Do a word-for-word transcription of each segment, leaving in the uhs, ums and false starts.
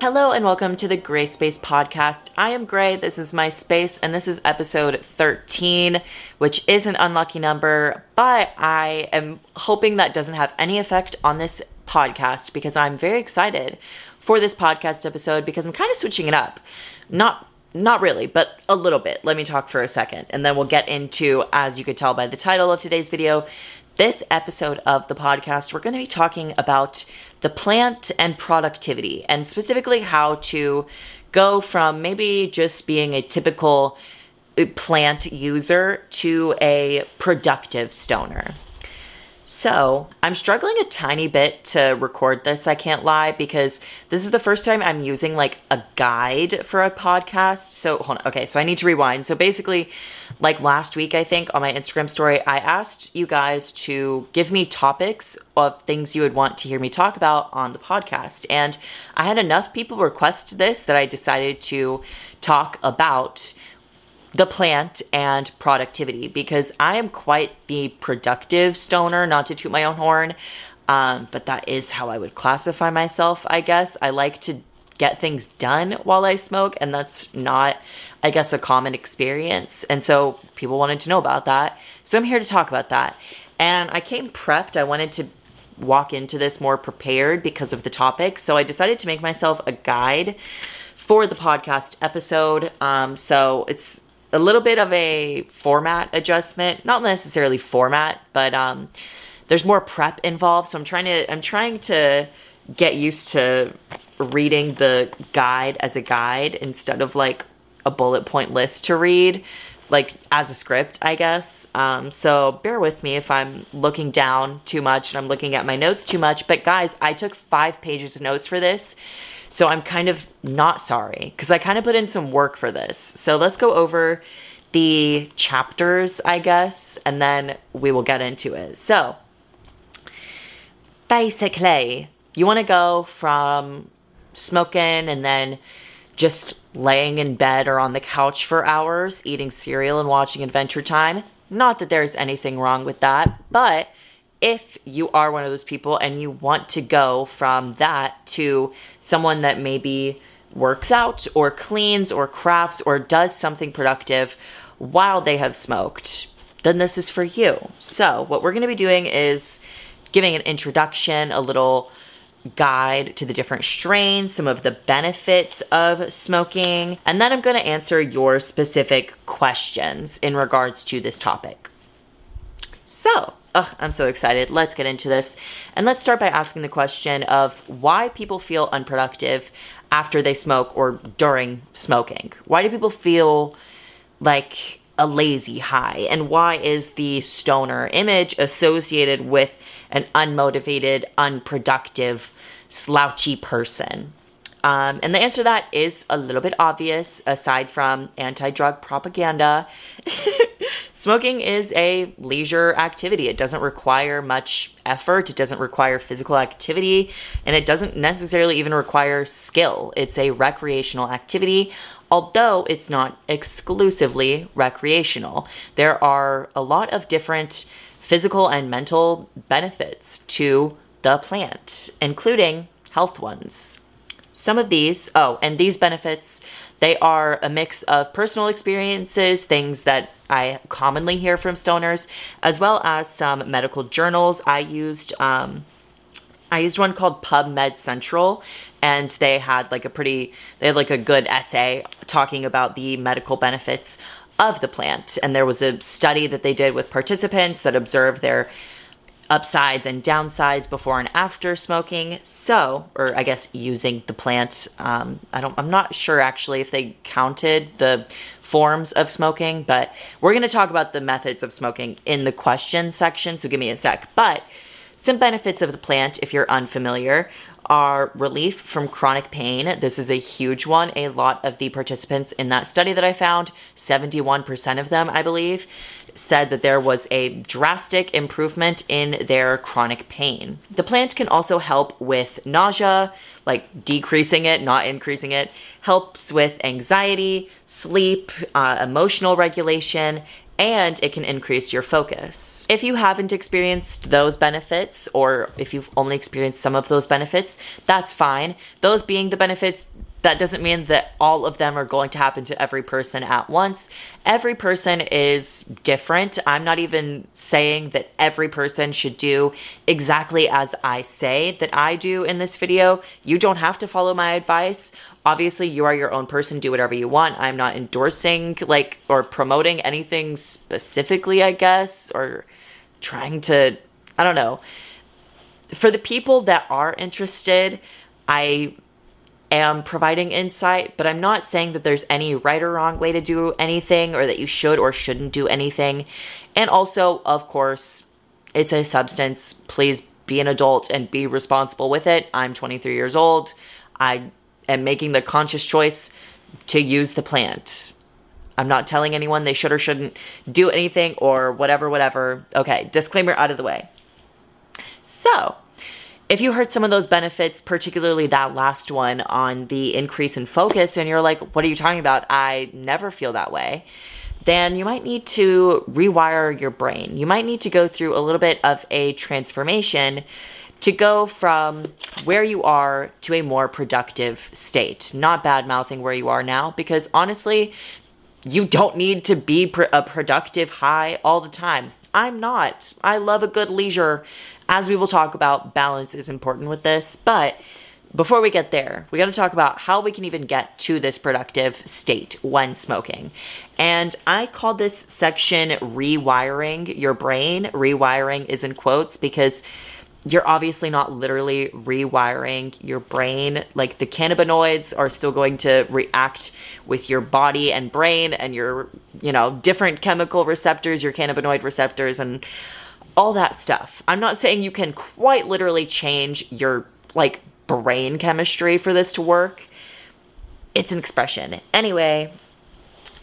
Hello and welcome to the Gray Space Podcast. I am Gray, this is my space, and this is episode thirteen, which is an unlucky number, but I am hoping that doesn't have any effect on this podcast because I'm very excited for this podcast episode because I'm kind of switching it up. Not Not really, but a little bit. Let me talk for a second, and then we'll get into, as you could tell by the title of today's video, this episode of the podcast, we're going to be talking about the plant and productivity, and specifically how to go from maybe just being a typical plant user to a productive stoner. So I'm struggling a tiny bit to record this, I can't lie, because this is the first time I'm using like a guide for a podcast. So hold on. Okay, so I need to rewind. So basically, like last week, I think on my Instagram story, I asked you guys to give me topics of things you would want to hear me talk about on the podcast. And I had enough people request this that I decided to talk about the plant and productivity, because I am quite the productive stoner, not to toot my own horn, um, but that is how I would classify myself, I guess. I like to get things done while I smoke, and that's not, I guess, a common experience. And so people wanted to know about that. So I'm here to talk about that. And I came prepped. I wanted to walk into this more prepared because of the topic. So I decided to make myself a guide for the podcast episode. Um, so it's a little bit of a format adjustment, not necessarily format, but um, there's more prep involved. So I'm trying to, I'm trying to get used to reading the guide as a guide instead of like a bullet point list to read, like as a script, I guess. Um, so bear with me if I'm looking down too much and I'm looking at my notes too much. But guys, I took five pages of notes for this. So I'm kind of not sorry because I kind of put in some work for this. So let's go over the chapters, I guess, and then we will get into it. So basically, you want to go from smoking and then just laying in bed or on the couch for hours, eating cereal and watching Adventure Time. Not that there's anything wrong with that, but if you are one of those people and you want to go from that to someone that maybe works out or cleans or crafts or does something productive while they have smoked, then this is for you. So what we're going to be doing is giving an introduction, a little guide to the different strains, some of the benefits of smoking, and then I'm going to answer your specific questions in regards to this topic. So, oh, I'm so excited. Let's get into this. And let's start by asking the question of why people feel unproductive after they smoke or during smoking. Why do people feel like a lazy high? And why is the stoner image associated with an unmotivated, unproductive, slouchy person? Um, and the answer to that is a little bit obvious, aside from anti-drug propaganda. Smoking is a leisure activity. It doesn't require much effort. It doesn't require physical activity. And it doesn't necessarily even require skill. It's a recreational activity, although it's not exclusively recreational. There are a lot of different physical and mental benefits to the plant, including health ones. Some of these, oh, and these benefits, they are a mix of personal experiences, things that I commonly hear from stoners, as well as some medical journals. I used, um, I used one called PubMed Central, and they had like a pretty, they had like a good essay talking about the medical benefits of the plant. And there was a study that they did with participants that observed their upsides and downsides before and after smoking. So, or I guess using the plant. Um, I don't, I'm not sure actually if they counted the forms of smoking, but we're going to talk about the methods of smoking in the question section. So give me a sec. But some benefits of the plant, if you're unfamiliar, are relief from chronic pain. This is a huge one. A lot of the participants in that study that I found, seventy-one percent of them, I believe, said that there was a drastic improvement in their chronic pain. The plant can also help with nausea, like decreasing it, not increasing it, helps with anxiety, sleep, uh, emotional regulation, and it can increase your focus. If you haven't experienced those benefits, or if you've only experienced some of those benefits, that's fine. Those being the benefits, that doesn't mean that all of them are going to happen to every person at once. Every person is different. I'm not even saying that every person should do exactly as I say that I do in this video. You don't have to follow my advice. Obviously, you are your own person. Do whatever you want. I'm not endorsing like or promoting anything specifically, I guess, or trying to, I don't know. For the people that are interested, I am providing insight, but I'm not saying that there's any right or wrong way to do anything or that you should or shouldn't do anything. And also, of course, it's a substance. Please be an adult and be responsible with it. I'm twenty-three years old. I am making the conscious choice to use the plant. I'm not telling anyone they should or shouldn't do anything or whatever, whatever. Okay, disclaimer out of the way. So, if you heard some of those benefits, particularly that last one on the increase in focus, and you're like, what are you talking about? I never feel that way. Then you might need to rewire your brain. You might need to go through a little bit of a transformation to go from where you are to a more productive state. Not bad-mouthing where you are now, because honestly, you don't need to be pr- a productive high all the time. I'm not. I love a good leisure. As we will talk about, balance is important with this. But before we get there, we got to talk about how we can even get to this productive state when smoking. And I call this section rewiring your brain. Rewiring is in quotes because you're obviously not literally rewiring your brain. Like the cannabinoids are still going to react with your body and brain and your, you know, different chemical receptors, your cannabinoid receptors and all that stuff. I'm not saying you can quite literally change your like brain chemistry for this to work. It's an expression. Anyway,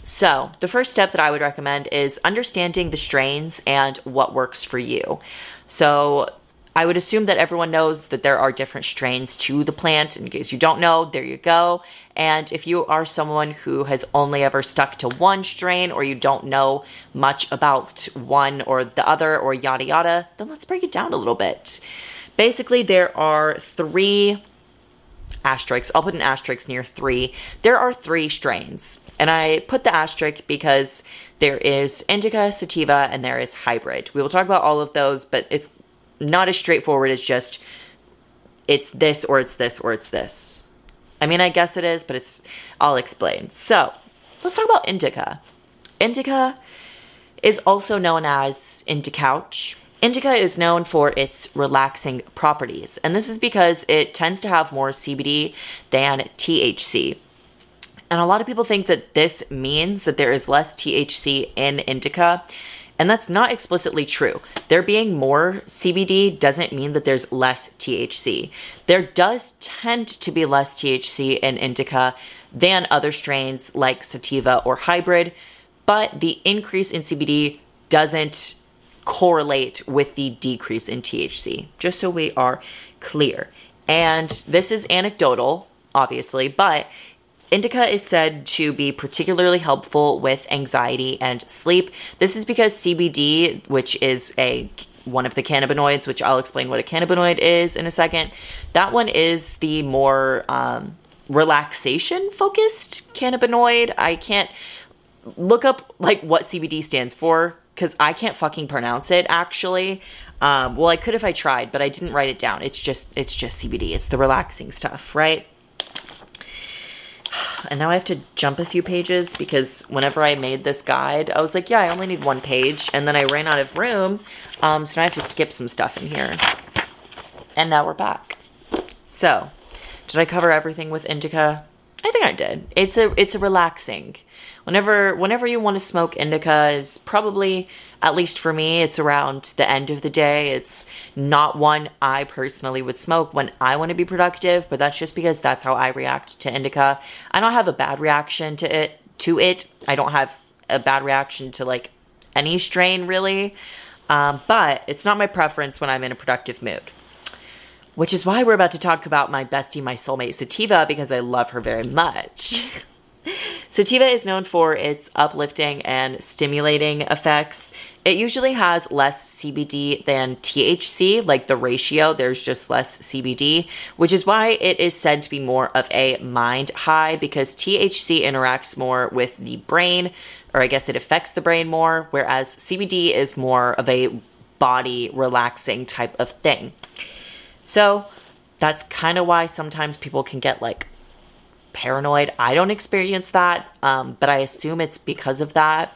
so the first step that I would recommend is understanding the strains and what works for you. So I would assume that everyone knows that there are different strains to the plant. In case you don't know, there you go. And if you are someone who has only ever stuck to one strain or you don't know much about one or the other or yada yada, then let's break it down a little bit. Basically, there are three asterisks. I'll put an asterisk near three. There are three strains. And I put the asterisk because there is indica, sativa, and there is hybrid. We will talk about all of those, but it's not as straightforward as just it's this or it's this or it's this. I mean, I guess it is, but it's, I'll explain. So let's talk about indica. Indica is also known as indicouch. Indica is known for its relaxing properties, and this is because it tends to have more C B D than T H C. And a lot of people think that this means that there is less T H C in indica. And that's not explicitly true. There being more C B D doesn't mean that there's less T H C. There does tend to be less T H C in indica than other strains like sativa or hybrid, but the increase in C B D doesn't correlate with the decrease in T H C, just so we are clear. And this is anecdotal, obviously, but indica is said to be particularly helpful with anxiety and sleep. This is because C B D, which is a one of the cannabinoids, which I'll explain what a cannabinoid is in a second, that one is the more um, relaxation-focused cannabinoid. I can't look up like what C B D stands for because I can't fucking pronounce it, actually. Um, well, I could if I tried, but I didn't write it down. It's just, it's just C B D. It's the relaxing stuff, right? And now I have to jump a few pages because whenever I made this guide, I was like, yeah, I only need one page. And then I ran out of room. Um, so now I have to skip some stuff in here. And now we're back. So did I cover everything with indica? I think I did. It's a it's a relaxing. Whenever whenever you want to smoke indica is probably, at least for me, it's around the end of the day. It's not one I personally would smoke when I want to be productive, but that's just because that's how I react to indica. I don't have a bad reaction to it. To it, I don't have a bad reaction to like any strain really, um, but it's not my preference when I'm in a productive mood. Which is why we're about to talk about my bestie, my soulmate, Sativa, because I love her very much. Sativa is known for its uplifting and stimulating effects. It usually has less C B D than T H C, like the ratio, there's just less C B D, which is why it is said to be more of a mind high, because T H C interacts more with the brain, or I guess it affects the brain more, whereas C B D is more of a body relaxing type of thing. So that's kind of why sometimes people can get like paranoid. I don't experience that, um, but I assume it's because of that.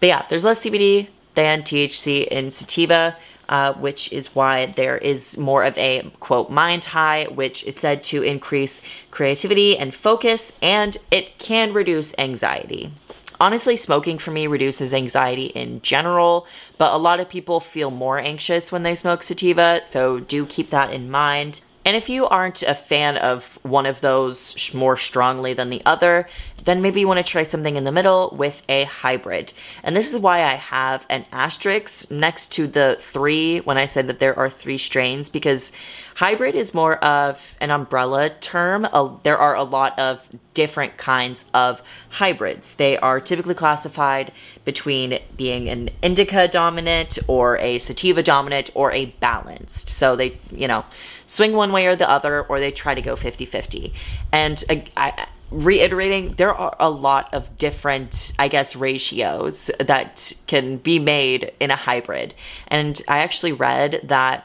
But yeah, there's less C B D than T H C in sativa, uh, which is why there is more of a, quote, mind high, which is said to increase creativity and focus, and it can reduce anxiety. Honestly, smoking for me reduces anxiety in general, but a lot of people feel more anxious when they smoke sativa, so do keep that in mind. And if you aren't a fan of one of those more strongly than the other, then maybe you want to try something in the middle with a hybrid. And this is why I have an asterisk next to the three when I said that there are three strains, because hybrid is more of an umbrella term. Uh, there are a lot of different kinds of hybrids. They are typically classified between being an indica dominant or a sativa dominant or a balanced. So they, you know, swing one way or the other, or they try to go fifty-fifty. And I, I reiterating, there are a lot of different, I guess, ratios that can be made in a hybrid. And I actually read that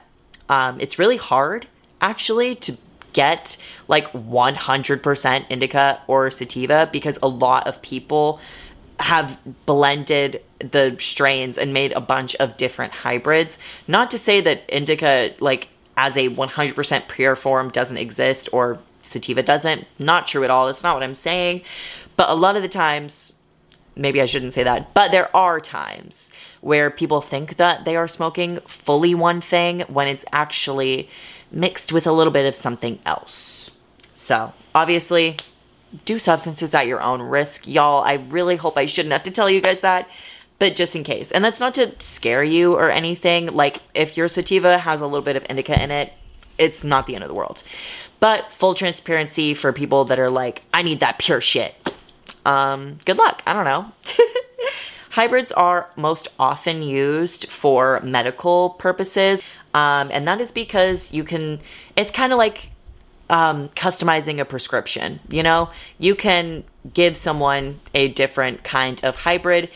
um, it's really hard, actually, to get like one hundred percent indica or sativa, because a lot of people have blended the strains and made a bunch of different hybrids. Not to say that indica, like, as a one hundred percent pure form doesn't exist or sativa doesn't. Not true at all. That's not what I'm saying. But a lot of the times, maybe I shouldn't say that, but there are times where people think that they are smoking fully one thing when it's actually mixed with a little bit of something else. So obviously, do substances at your own risk, y'all. I really hope I shouldn't have to tell you guys that, but just in case. And that's not to scare you or anything. Like, if your sativa has a little bit of indica in it, it's not the end of the world. But full transparency for people that are like, I need that pure shit. Um, good luck. I don't know. Hybrids are most often used for medical purposes. Um, and that is because you can, it's kind of like um, customizing a prescription. You know, you can give someone a different kind of hybrid,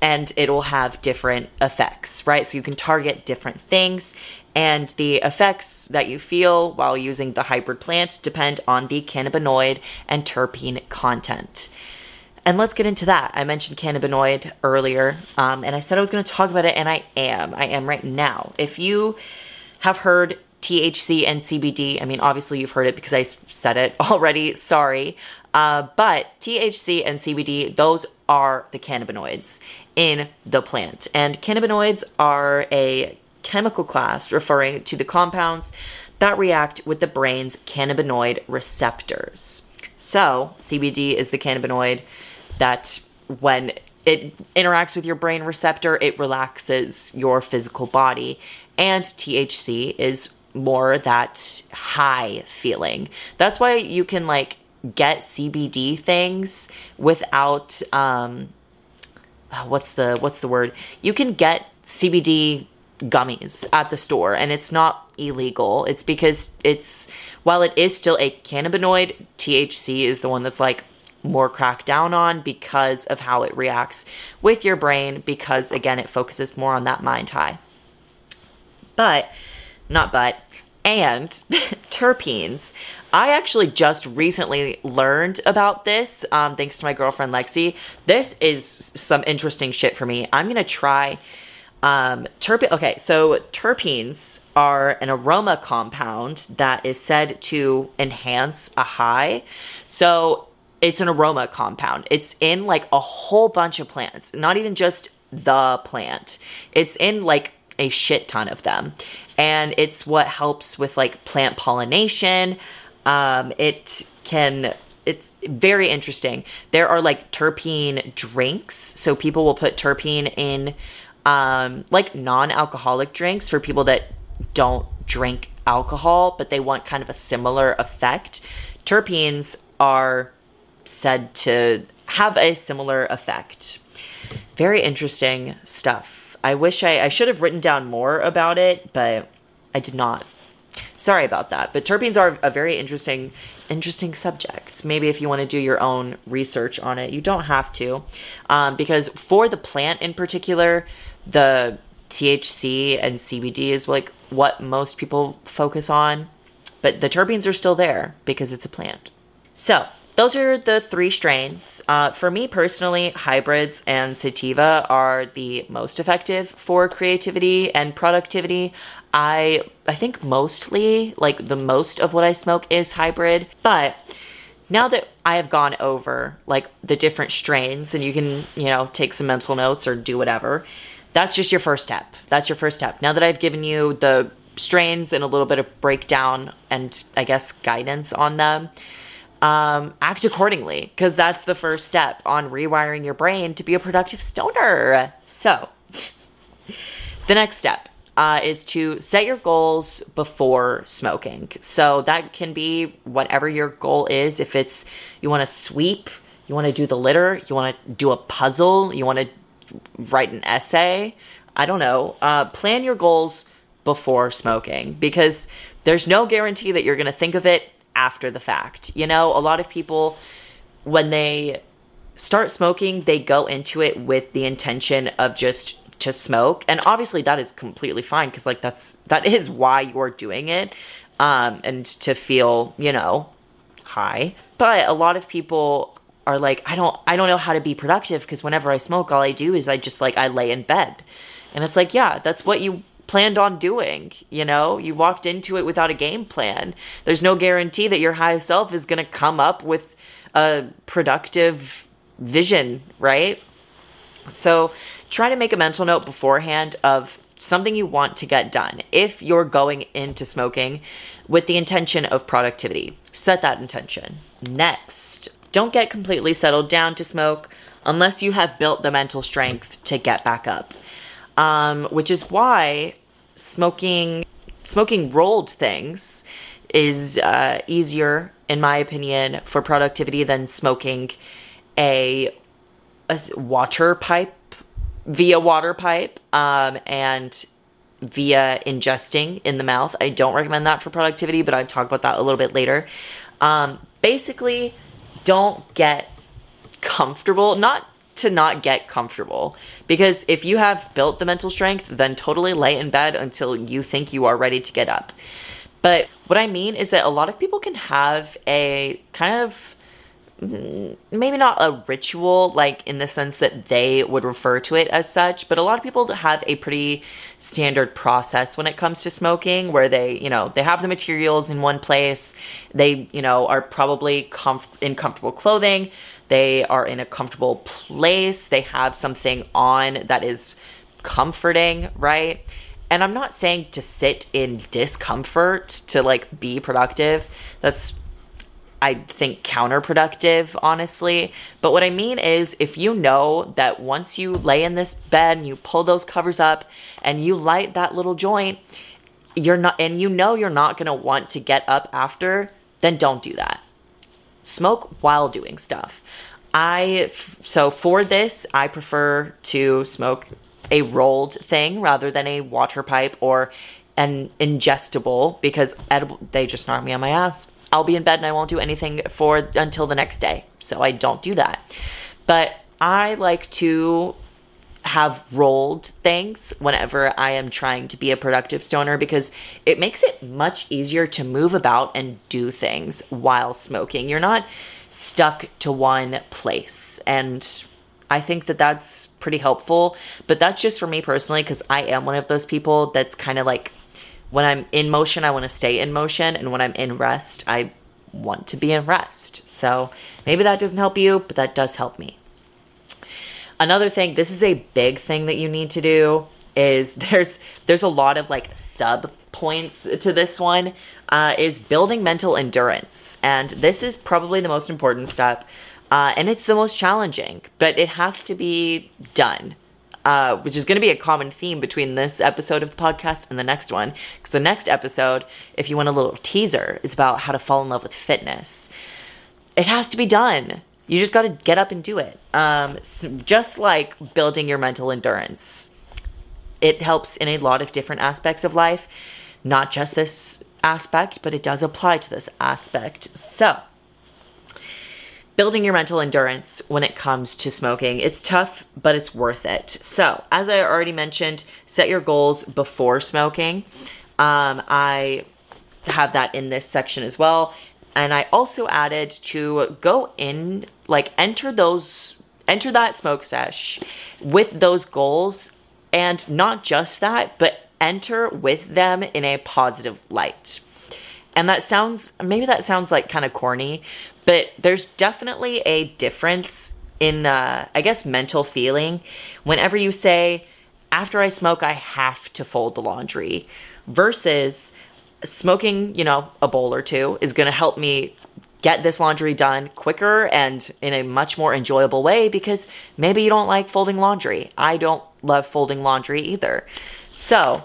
and it will have different effects, right? So you can target different things, and the effects that you feel while using the hybrid plant depend on the cannabinoid and terpene content. And let's get into that. I mentioned cannabinoid earlier, um, and I said I was going to talk about it, and I am. I am right now. If you have heard T H C and C B D, I mean, obviously you've heard it because I said it already. Sorry. Uh, but T H C and C B D, those are the cannabinoids in the plant. And cannabinoids are a chemical class referring to the compounds that react with the brain's cannabinoid receptors. So C B D is the cannabinoid that when it interacts with your brain receptor, it relaxes your physical body. And T H C is more that high feeling. That's why you can like get C B D things without, um, what's the, what's the word? You can get C B D gummies at the store, and it's not illegal. It's because it's, while it is still a cannabinoid, T H C is the one that's like more cracked down on because of how it reacts with your brain, because again, it focuses more on that mind high. But Not but, and terpenes. I actually just recently learned about this, um, thanks to my girlfriend Lexi. This is some interesting shit for me. I'm going to try um, terp- Okay, so terpenes are an aroma compound that is said to enhance a high. So it's an aroma compound. It's in like a whole bunch of plants, not even just the plant. It's in like a shit ton of them. And it's what helps with like plant pollination. Um, it can, it's very interesting. There are like terpene drinks. So people will put terpene in um, like non-alcoholic drinks for people that don't drink alcohol, but they want kind of a similar effect. Terpenes are said to have a similar effect. Very interesting stuff. I wish I, I should have written down more about it, but I did not. Sorry about that. But terpenes are a very interesting, interesting subject. Maybe if you want to do your own research on it, you don't have to. Um, because for the plant in particular, the T H C and C B D is like what most people focus on. But the terpenes are still there because it's a plant. So those are the three strains. Uh, for me personally, hybrids and sativa are the most effective for creativity and productivity. I I think mostly, like the most of what I smoke is hybrid. But now that I have gone over like the different strains and you can, you know, take some mental notes or do whatever, that's just your first step. That's your first step. Now that I've given you the strains and a little bit of breakdown and I guess guidance on them, um, act accordingly, because that's the first step on rewiring your brain to be a productive stoner. So the next step uh, is to set your goals before smoking. So that can be whatever your goal is. If it's you want to sweep, you want to do the litter, you want to do a puzzle, you want to write an essay, I don't know, uh, plan your goals before smoking, because there's no guarantee that you're going to think of it after the fact. You know, a lot of people, when they start smoking, they go into it with the intention of just to smoke. And obviously that is completely fine, because like that's, that is why you're doing it. Um, and to feel, you know, high. But a lot of people are like, I don't, I don't know how to be productive, because whenever I smoke, all I do is I just like, I lay in bed. And it's like, yeah, that's what you planned on doing. You know, you walked into it without a game plan. There's no guarantee that your high self is going to come up with a productive vision, right? So try to make a mental note beforehand of something you want to get done. If you're going into smoking with the intention of productivity, set that intention. Next, don't get completely settled down to smoke unless you have built the mental strength to get back up. Um, which is why smoking smoking rolled things is uh, easier, in my opinion, for productivity than smoking a, a water pipe, via water pipe, um, and via ingesting in the mouth. I don't recommend that for productivity, but I'll talk about that a little bit later. Um, basically, don't get comfortable. Not to not get comfortable, because if you have built the mental strength, then totally lay in bed until you think you are ready to get up. But what I mean is that a lot of people can have a kind of, maybe not a ritual, like in the sense that they would refer to it as such, but a lot of people have a pretty standard process when it comes to smoking, where they, you know, they have the materials in one place, they, you know, are probably comf- in comfortable clothing. They are in a comfortable place. They have something on that is comforting, right? And I'm not saying to sit in discomfort to like be productive. That's, I think, counterproductive, honestly. But what I mean is, if you know that once you lay in this bed and you pull those covers up and you light that little joint, you're not, and you know you're not gonna want to get up after, then don't do that. Smoke while doing stuff. I, so for this, I prefer to smoke a rolled thing rather than a water pipe or an ingestible, because edible, they just knock me on my ass. I'll be in bed and I won't do anything for until the next day. So I don't do that. But I like to have rolled things whenever I am trying to be a productive stoner, because it makes it much easier to move about and do things while smoking. You're not stuck to one place. And I think that that's pretty helpful. But that's just for me personally, because I am one of those people that's kind of like, when I'm in motion, I want to stay in motion. And when I'm in rest, I want to be in rest. So maybe that doesn't help you, but that does help me. Another thing, this is a big thing that you need to do, is there's there's a lot of like sub points to this one, uh, is building mental endurance. And this is probably the most important step, uh, and it's the most challenging, but it has to be done, uh, which is going to be a common theme between this episode of the podcast and the next one, because the next episode, if you want a little teaser, is about how to fall in love with fitness. It has to be done. You just got to get up and do it. Um, so just like building your mental endurance. It helps in a lot of different aspects of life, not just this aspect, but it does apply to this aspect. So building your mental endurance when it comes to smoking, it's tough, but it's worth it. So as I already mentioned, set your goals before smoking. Um, I have that in this section as well. And I also added to go in, like enter those, enter that smoke sesh with those goals. And not just that, but enter with them in a positive light. And that sounds, maybe that sounds like kind of corny, but there's definitely a difference in, uh, I guess, mental feeling. Whenever you say, after I smoke, I have to fold the laundry, versus smoking, you know, a bowl or two is going to help me get this laundry done quicker and in a much more enjoyable way, because maybe you don't like folding laundry. I don't love folding laundry either. So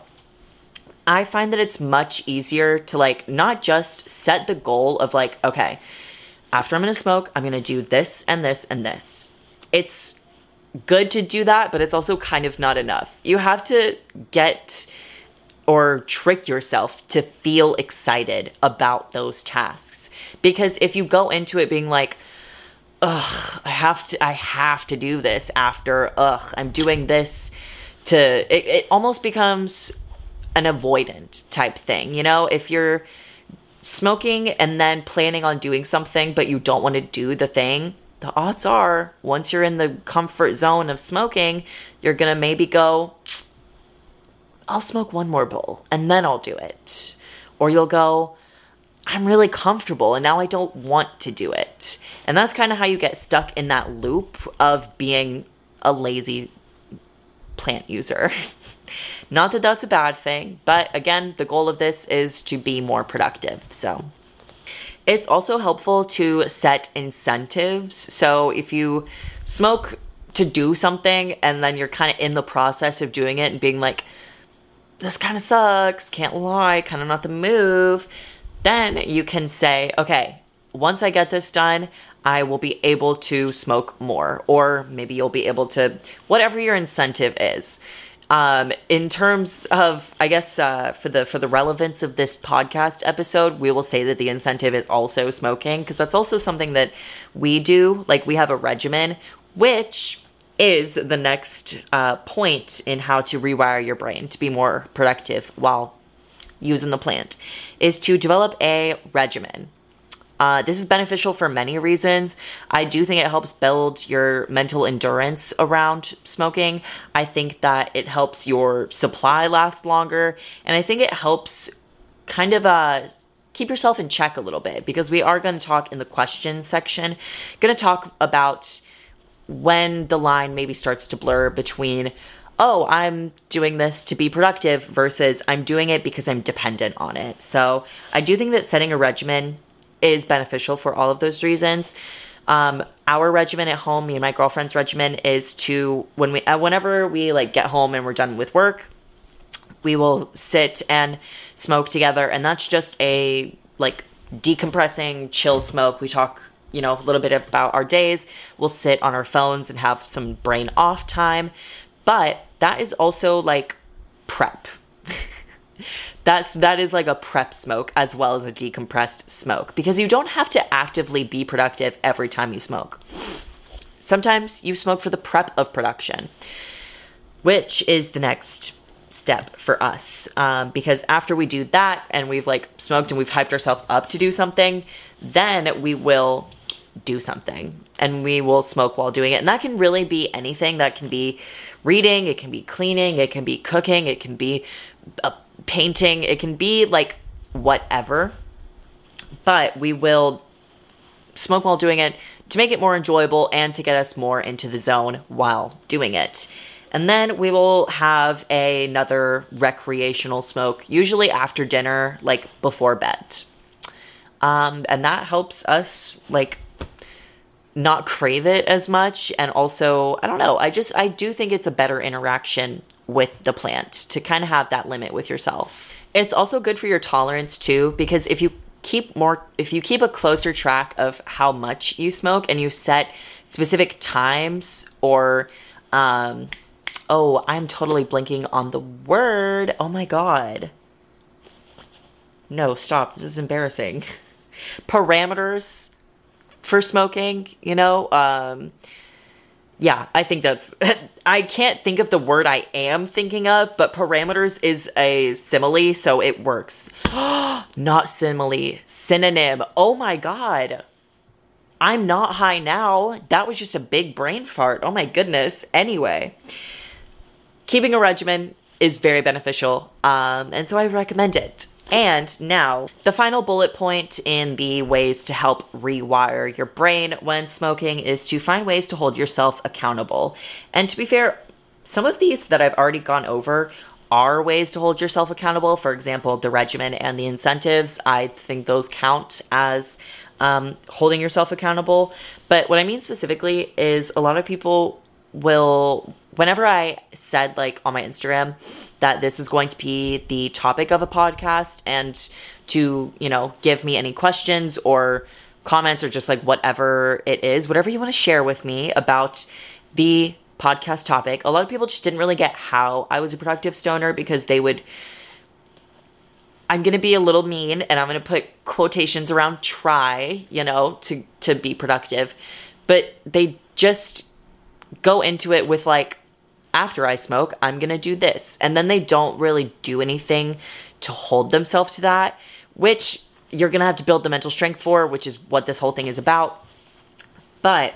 I find that it's much easier to like not just set the goal of like, okay, after I'm going to smoke, I'm going to do this and this and this. It's good to do that, but it's also kind of not enough. You have to get or trick yourself to feel excited about those tasks. Because if you go into it being like, ugh, I have to, I have to do this after, ugh, I'm doing this to, it, it almost becomes an avoidant type thing. You know, if you're smoking and then planning on doing something, but you don't want to do the thing, the odds are once you're in the comfort zone of smoking, you're going to maybe go, I'll smoke one more bowl and then I'll do it. Or you'll go, I'm really comfortable and now I don't want to do it. And that's kind of how you get stuck in that loop of being a lazy plant user. Not that that's a bad thing, but again, the goal of this is to be more productive. So it's also helpful to set incentives. So if you smoke to do something and then you're kind of in the process of doing it and being like, this kind of sucks, can't lie, kind of not the move, then you can say, okay, once I get this done, I will be able to smoke more, or maybe you'll be able to, whatever your incentive is. Um, in terms of, I guess, uh, for the, for the relevance of this podcast episode, we will say that the incentive is also smoking, because that's also something that we do. Like we have a regimen, which is the next uh, point in how to rewire your brain to be more productive while using the plant, is to develop a regimen. Uh, this is beneficial for many reasons. I do think it helps build your mental endurance around smoking. I think that it helps your supply last longer. And I think it helps kind of uh, keep yourself in check a little bit, because we are going to talk in the question section, going to talk about when the line maybe starts to blur between, oh, I'm doing this to be productive versus I'm doing it because I'm dependent on it. So I do think that setting a regimen is beneficial for all of those reasons. Um, our regimen at home, me and my girlfriend's regimen, is to, when we, whenever we like get home and we're done with work, we will sit and smoke together. And that's just a like decompressing, chill smoke. We talk, you know, a little bit about our days. We'll sit on our phones and have some brain off time. But that is also like prep. That's, that is like a prep smoke as well as a decompressed smoke, because you don't have to actively be productive every time you smoke. Sometimes you smoke for the prep of production, which is the next step for us. Um, because after we do that and we've like smoked and we've hyped ourselves up to do something, then we will do something and we will smoke while doing it. And that can really be anything. That can be reading. It can be cleaning. It can be cooking. It can be a painting. It can be like whatever, but we will smoke while doing it to make it more enjoyable and to get us more into the zone while doing it. And then we will have a, another recreational smoke, usually after dinner, like before bed. Um, and that helps us like not crave it as much. And also, I don't know, I just, I do think it's a better interaction with the plant to kind of have that limit with yourself. It's also good for your tolerance too, because if you keep more, if you keep a closer track of how much you smoke and you set specific times or, um, oh, I'm totally blinking on the word. Oh my God. No, stop. This is embarrassing. Parameters for smoking, you know, um, yeah, I think that's, I can't think of the word I am thinking of, but parameters is a simile, so it works. Not simile, synonym. Oh my God. I'm not high now. That was just a big brain fart. Oh my goodness. Anyway, keeping a regimen is very beneficial, um, and so I recommend it. And now, the final bullet point in the ways to help rewire your brain when smoking is to find ways to hold yourself accountable. And to be fair, some of these that I've already gone over are ways to hold yourself accountable. For example, the regimen and the incentives. I think those count as um, holding yourself accountable. But what I mean specifically is a lot of people will, whenever I said like on my Instagram that this was going to be the topic of a podcast and to, you know, give me any questions or comments or just like whatever it is, whatever you want to share with me about the podcast topic, a lot of people just didn't really get how I was a productive stoner because they would, I'm going to be a little mean and I'm going to put quotations around try, you know, to, to be productive, but they just go into it with like, after I smoke, I'm going to do this. And then they don't really do anything to hold themselves to that, which you're going to have to build the mental strength for, which is what this whole thing is about. But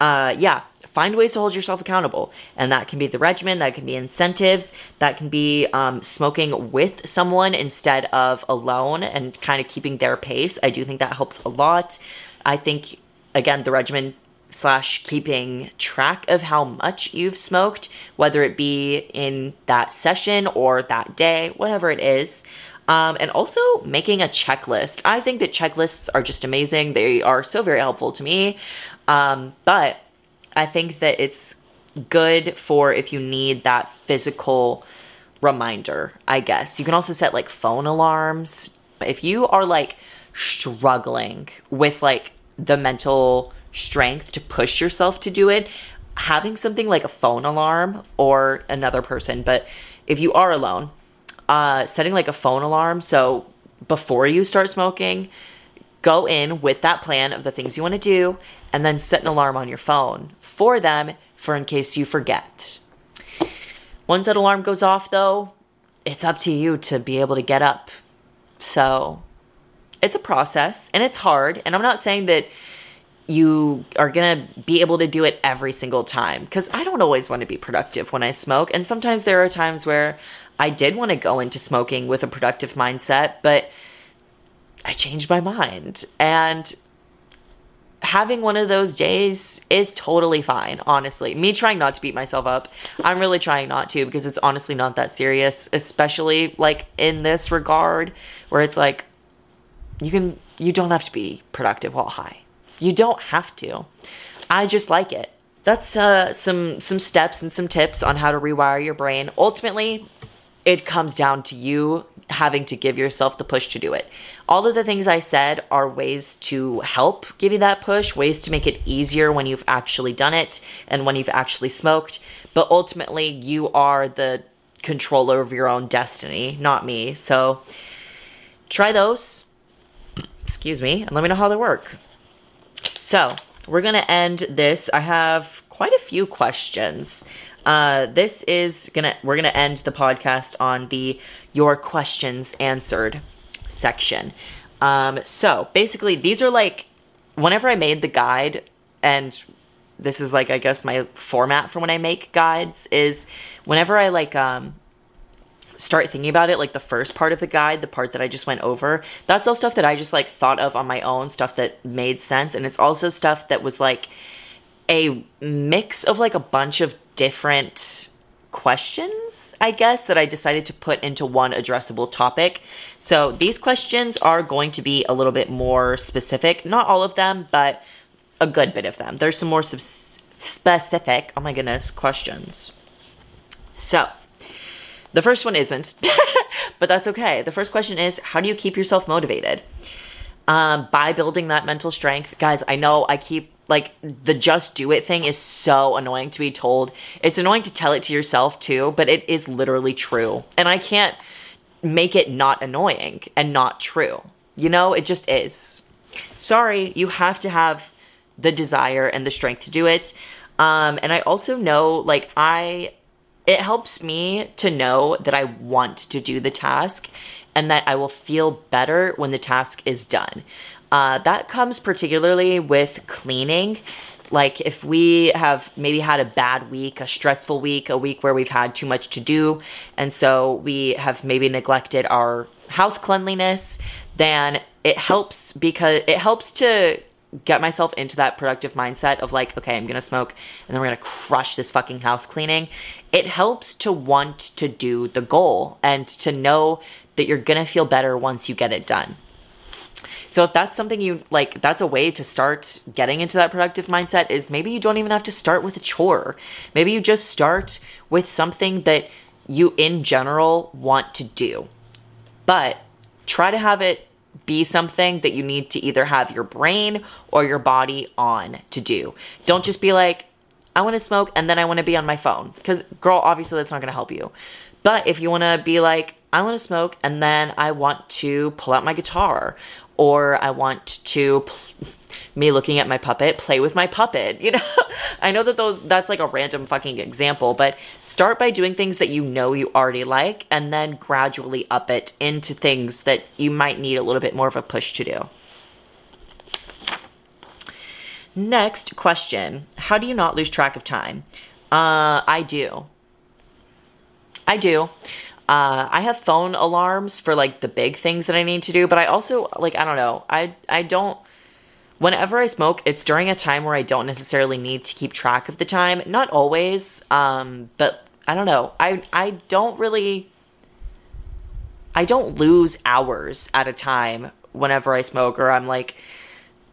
uh, yeah, find ways to hold yourself accountable. And that can be the regimen, that can be incentives, that can be um, smoking with someone instead of alone and kind of keeping their pace. I do think that helps a lot. I think, again, the regimen slash keeping track of how much you've smoked, whether it be in that session or that day, whatever it is. Um, and also making a checklist. I think that checklists are just amazing. They are so very helpful to me. Um, but I think that it's good for if you need that physical reminder, I guess. You can also set like phone alarms. If you are like struggling with like the mental strength to push yourself to do it, having something like a phone alarm or another person, but if you are alone, uh, setting like a phone alarm. So before you start smoking, go in with that plan of the things you want to do and then set an alarm on your phone for them for in case you forget. Once that alarm goes off though, it's up to you to be able to get up. So it's a process and it's hard. And I'm not saying that you are going to be able to do it every single time because I don't always want to be productive when I smoke. And sometimes there are times where I did want to go into smoking with a productive mindset, but I changed my mind. And having one of those days is totally fine, honestly. Me trying not to beat myself up, I'm really trying not to because it's honestly not that serious, especially like in this regard where it's like you can, you don't have to be productive while high. You don't have to. I just like it. That's uh, some some steps and some tips on how to rewire your brain. Ultimately, it comes down to you having to give yourself the push to do it. All of the things I said are ways to help give you that push, ways to make it easier when you've actually done it and when you've actually smoked. But ultimately, you are the controller of your own destiny, not me. So try those. Excuse me. And let me know how they work. So we're going to end this. I have quite a few questions. Uh, this is going to, we're going to end the podcast on the Your Questions Answered section. Um, so basically these are like, whenever I made the guide, and this is like, I guess my format for when I make guides is whenever I like, um, start thinking about it, like the first part of the guide, the part that I just went over, that's all stuff that I just like thought of on my own, stuff that made sense. And it's also stuff that was like a mix of like a bunch of different questions, I guess, that I decided to put into one addressable topic. So these questions are going to be a little bit more specific. Not all of them, but a good bit of them. There's some more sp- specific, oh my goodness, questions. So the first one isn't, but that's okay. The first question is, how do you keep yourself motivated? um, by building that mental strength. Guys, I know I keep, like, the just do it thing is so annoying to be told. It's annoying to tell it to yourself too, but it is literally true. And I can't make it not annoying and not true. You know, it just is. Sorry, you have to have the desire and the strength to do it. Um, and I also know, like, I, it helps me to know that I want to do the task and that I will feel better when the task is done. Uh, that comes particularly with cleaning. Like, if we have maybe had a bad week, a stressful week, a week where we've had too much to do, and so we have maybe neglected our house cleanliness, then it helps because it helps to get myself into that productive mindset of like, okay, I'm going to smoke and then we're going to crush this fucking house cleaning. It helps to want to do the goal and to know that you're going to feel better once you get it done. So if that's something you like, that's a way to start getting into that productive mindset, is maybe you don't even have to start with a chore. Maybe you just start with something that you in general want to do, but try to have it be something that you need to either have your brain or your body on to do. Don't just be like, I want to smoke and then I want to be on my phone. Because, girl, obviously that's not going to help you. But if you want to be like, I want to smoke and then I want to pull out my guitar, or I want to, pl- me looking at my puppet, play with my puppet, you know? I know that those that's like a random fucking example, but start by doing things that you know you already like and then gradually up it into things that you might need a little bit more of a push to do. Next question. How do you not lose track of time? Uh, I do. I do. Uh, I have phone alarms for, like, the big things that I need to do, but I also, like, I don't know, I I don't, whenever I smoke, it's during a time where I don't necessarily need to keep track of the time, not always, um, but I don't know, I I don't really, I don't lose hours at a time whenever I smoke, or I'm like,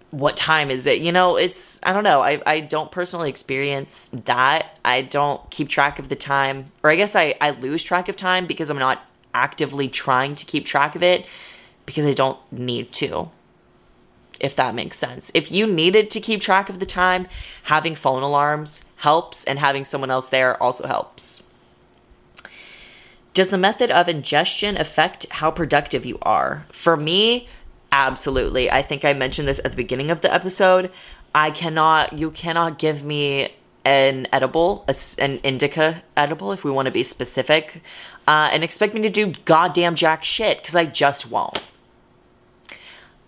what time is it? You know, it's, I don't know. I, I don't personally experience that. I don't keep track of the time, or I guess I, I lose track of time because I'm not actively trying to keep track of it because I don't need to, if that makes sense. If you needed to keep track of the time, having phone alarms helps, and having someone else there also helps. Does the method of ingestion affect how productive you are? For me, absolutely. I think I mentioned this at the beginning of the episode. I cannot, you cannot give me an edible, a, an indica edible, if we want to be specific, uh, and expect me to do goddamn jack shit, because I just won't.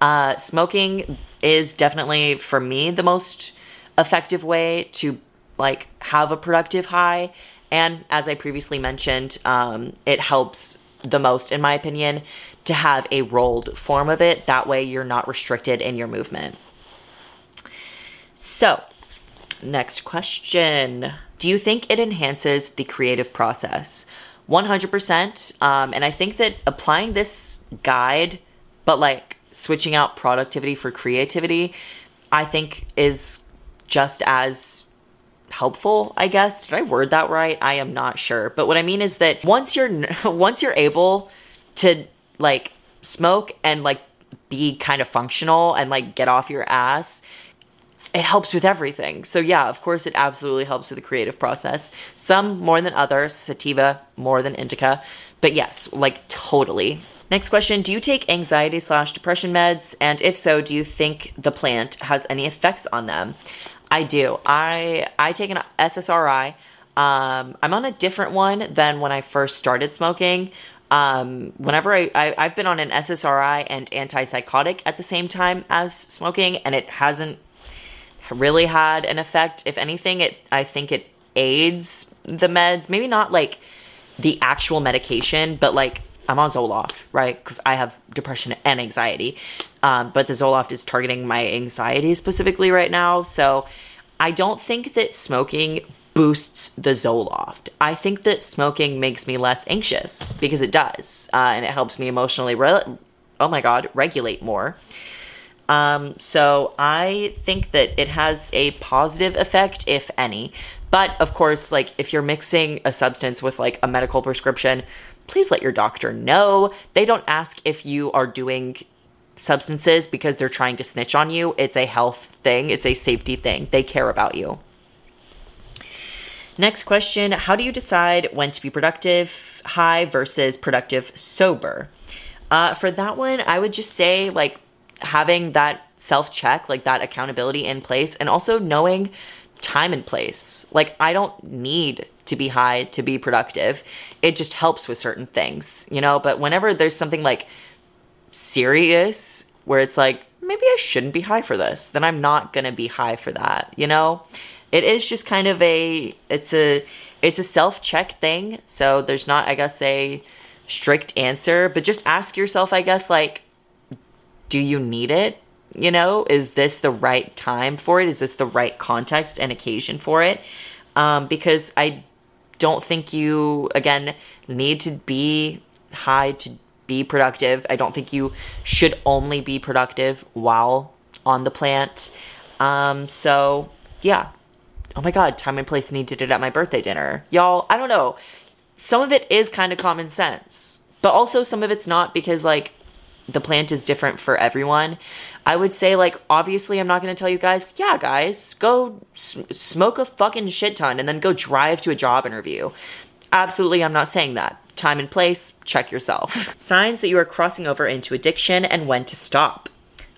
Uh, smoking is definitely, for me, the most effective way to, like, have a productive high. And as I previously mentioned, um, it helps the most, in my opinion, to have a rolled form of it. That way you're not restricted in your movement. So, next question. Do you think it enhances the creative process? one hundred percent. Um, and I think that applying this guide, but like switching out productivity for creativity, I think is just as helpful, I guess. Did I word that right? I am not sure. But what I mean is that once you're, once you're able to, like, smoke and, like, be kind of functional and, like, get off your ass, it helps with everything. So yeah, of course it absolutely helps with the creative process. Some more than others, sativa more than indica, but yes, like, totally. Next question. Do you take anxiety slash depression meds? And if so, do you think the plant has any effects on them? I do. I, I take an S S R I. Um, I'm on a different one than when I first started smoking. Um, whenever I, I, I've been on an S S R I and antipsychotic at the same time as smoking, and it hasn't really had an effect. If anything, it, I think it aids the meds, maybe not like the actual medication, but like I'm on Zoloft, right? Cause I have depression and anxiety. Um, but the Zoloft is targeting my anxiety specifically right now. So I don't think that smoking boosts the Zoloft. I think that smoking makes me less anxious, because it does. Uh, and it helps me emotionally, re- oh my God, regulate more. Um, so I think that it has a positive effect, if any. But of course, like, if you're mixing a substance with like a medical prescription, please let your doctor know. They don't ask if you are doing substances because they're trying to snitch on you. It's a health thing. It's a safety thing. They care about you. Next question. How do you decide when to be productive high versus productive sober? Uh, for that one, I would just say, like, having that self-check, like that accountability in place, and also knowing time and place. Like, I don't need to be high to be productive. It just helps with certain things, you know? But whenever there's something like serious where it's like, maybe I shouldn't be high for this, then I'm not going to be high for that, you know? It is just kind of a, it's a, it's a self-check thing. So there's not, I guess, a strict answer, but just ask yourself, I guess, like, do you need it? You know, is this the right time for it? Is this the right context and occasion for it? Um, because I don't think you, again, need to be high to be productive. I don't think you should only be productive while on the plant. Um, so, yeah. Oh my God, time and place, and he did it at my birthday dinner. Y'all, I don't know. Some of it is kind of common sense, but also some of it's not, because, like, the plant is different for everyone. I would say, like, obviously I'm not going to tell you guys, yeah, guys, go s- smoke a fucking shit ton and then go drive to a job interview. Absolutely, I'm not saying that. Time and place, check yourself. Signs that you are crossing over into addiction and when to stop.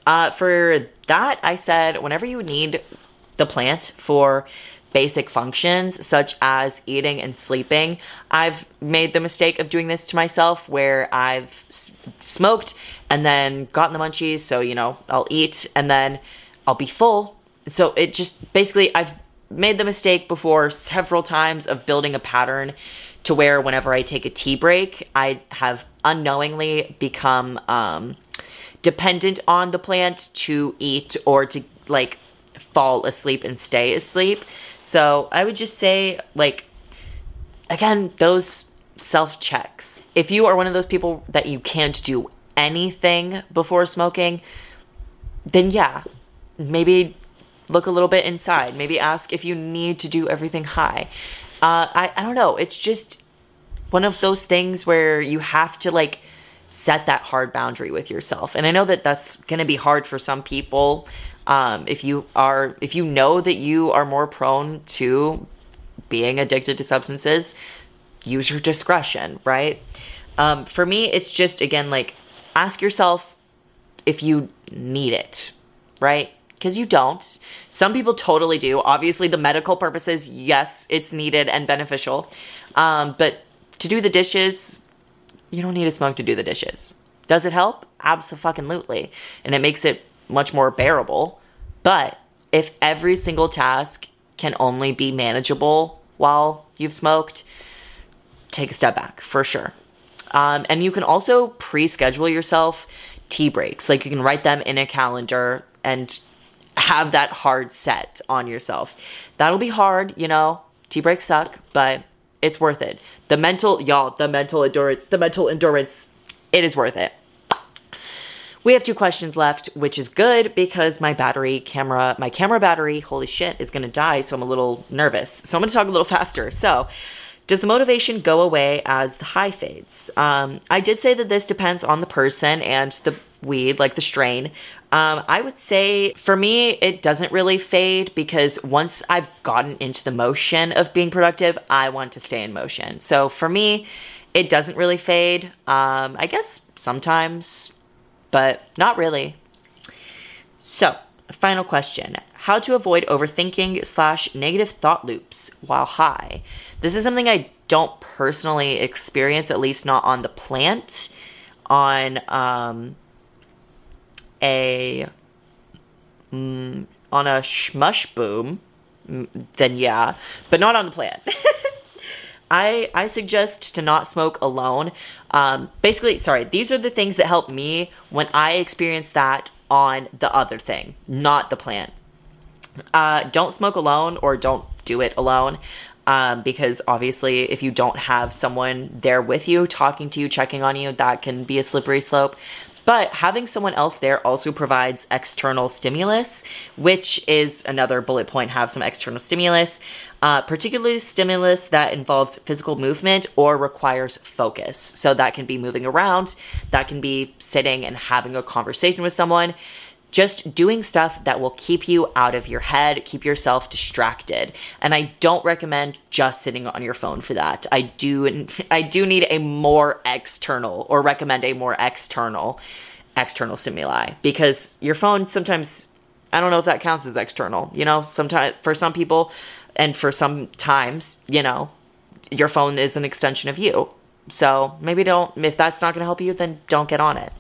Uh, for that, I said whenever you need the plant for basic functions such as eating and sleeping. I've made the mistake of doing this to myself where I've s- smoked and then gotten the munchies. So, you know, I'll eat and then I'll be full. So it just basically, I've made the mistake before several times of building a pattern to where whenever I take a tea break, I have unknowingly become um, dependent on the plant to eat or to, like, fall asleep and stay asleep. So I would just say, like, again, those self-checks. If you are one of those people that you can't do anything before smoking, then yeah, maybe look a little bit inside. Maybe ask if you need to do everything high. Uh, I, I don't know. It's just one of those things where you have to, like, set that hard boundary with yourself. And I know that that's going to be hard for some people. Um, if you are, if you know that you are more prone to being addicted to substances, use your discretion, right? Um, for me, it's just, again, like, ask yourself if you need it, right? Because you don't. Some people totally do. Obviously, the medical purposes, yes, it's needed and beneficial. Um, but to do the dishes, you don't need to smoke to do the dishes. Does it help? Abso-fucking-lutely. And it makes it much more bearable. But if every single task can only be manageable while you've smoked, take a step back for sure. Um, and you can also pre-schedule yourself tea breaks. Like, you can write them in a calendar and have that hard set on yourself. That'll be hard, you know, tea breaks suck, but it's worth it. The mental, y'all, the mental endurance, the mental endurance, it is worth it. We have two questions left, which is good because my battery camera, my camera battery, holy shit, is going to die. So I'm a little nervous. So I'm going to talk a little faster. So does the motivation go away as the high fades? Um, I did say that this depends on the person and the weed, like the strain. Um, I would say for me, it doesn't really fade because once I've gotten into the motion of being productive, I want to stay in motion. So for me, it doesn't really fade. Um, I guess sometimes, but not really. So, final question. How to avoid overthinking slash negative thought loops while high. This is something I don't personally experience, at least not on the plant. On um, a mm, on a shmush boom, then yeah, but not on the plant. I, I suggest to not smoke alone. Um, basically, sorry, these are the things that help me when I experience that on the other thing, not the plant. Uh, don't smoke alone or don't do it alone. Um, because obviously if you don't have someone there with you, talking to you, checking on you, that can be a slippery slope. But having someone else there also provides external stimulus, which is another bullet point, have some external stimulus, uh, particularly stimulus that involves physical movement or requires focus. So that can be moving around, that can be sitting and having a conversation with someone, just doing stuff that will keep you out of your head, keep yourself distracted. And I don't recommend just sitting on your phone for that. I do I do need a more external or recommend a more external, external stimuli, because your phone sometimes, I don't know if that counts as external, you know, sometimes for some people and for some times, you know, your phone is an extension of you. So maybe don't, if that's not going to help you, then don't get on it.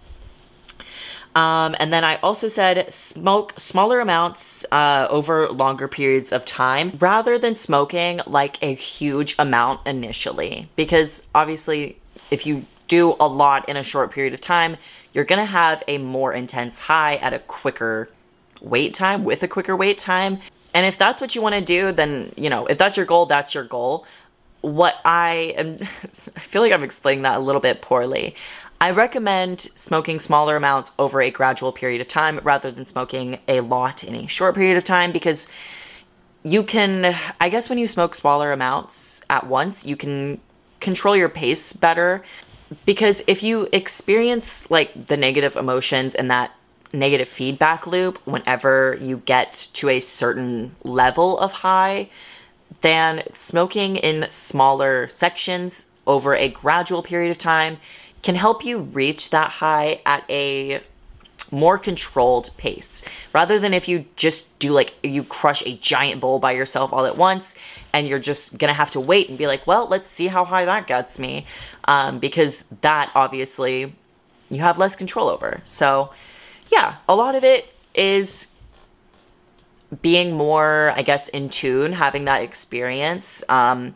Um, and then I also said smoke smaller amounts uh, over longer periods of time rather than smoking like a huge amount initially, because obviously if you do a lot in a short period of time, you're going to have a more intense high at a quicker wait time with a quicker wait time. And if that's what you want to do, then, you know, if that's your goal, that's your goal. What I am, I feel like I'm explaining that a little bit poorly. I recommend smoking smaller amounts over a gradual period of time rather than smoking a lot in a short period of time, because you can, I guess when you smoke smaller amounts at once, you can control your pace better, because if you experience like the negative emotions and that negative feedback loop whenever you get to a certain level of high, then smoking in smaller sections over a gradual period of time can help you reach that high at a more controlled pace, rather than if you just do like, you crush a giant bowl by yourself all at once and you're just gonna have to wait and be like, well, let's see how high that gets me, um, because that obviously you have less control over. So yeah, a lot of it is being more, I guess, in tune, having that experience. Um,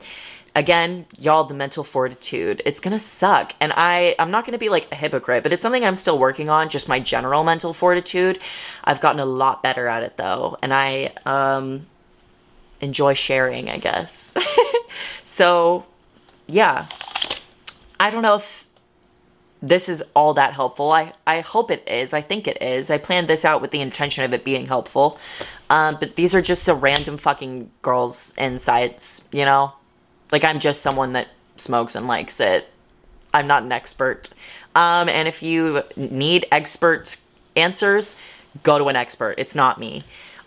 Again, y'all, the mental fortitude, it's going to suck. And I, I'm not going to be like a hypocrite, but it's something I'm still working on, just my general mental fortitude. I've gotten a lot better at it though. And I um, enjoy sharing, I guess. So yeah, I don't know if this is all that helpful. I, I hope it is. I think it is. I planned this out with the intention of it being helpful. Um, but these are just a random fucking girl's insights, you know? Like, I'm just someone that smokes and likes it. I'm not an expert. Um, and if you need expert answers, go to an expert. It's not me.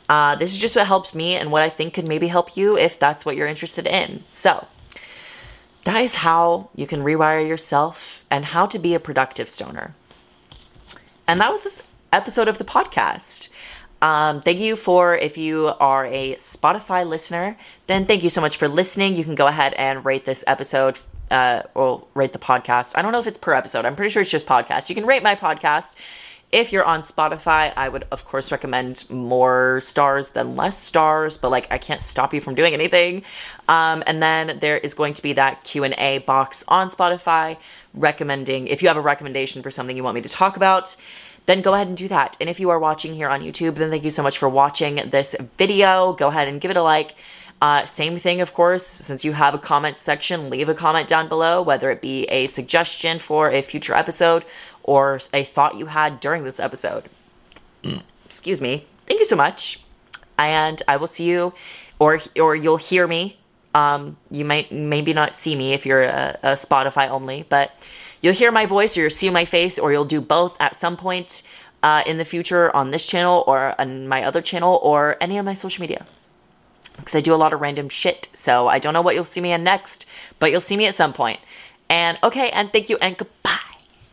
Uh, this is just what helps me and what I think could maybe help you if that's what you're interested in. So that is how you can rewire yourself and how to be a productive stoner. And that was this episode of the podcast. Um, thank you for, if you are a Spotify listener, then thank you so much for listening. You can go ahead and rate this episode, uh, or rate the podcast. I don't know if it's per episode. I'm pretty sure it's just podcast. You can rate my podcast. If you're on Spotify, I would of course recommend more stars than less stars, but like, I can't stop you from doing anything. Um, and then there is going to be that Q and A box on Spotify recommending, if you have a recommendation for something you want me to talk about, then go ahead and do that. And if you are watching here on YouTube, then thank you so much for watching this video. Go ahead and give it a like. Uh, same thing, of course, since you have a comment section, leave a comment down below, whether it be a suggestion for a future episode or a thought you had during this episode. Mm. Excuse me. Thank you so much. And I will see you, or or you'll hear me. Um, you might maybe not see me if you're a, a Spotify only, but you'll hear my voice or you'll see my face, or you'll do both at some point uh, in the future on this channel or on my other channel or any of my social media, because I do a lot of random shit. So I don't know what you'll see me in next, but you'll see me at some point. And okay, and thank you and goodbye.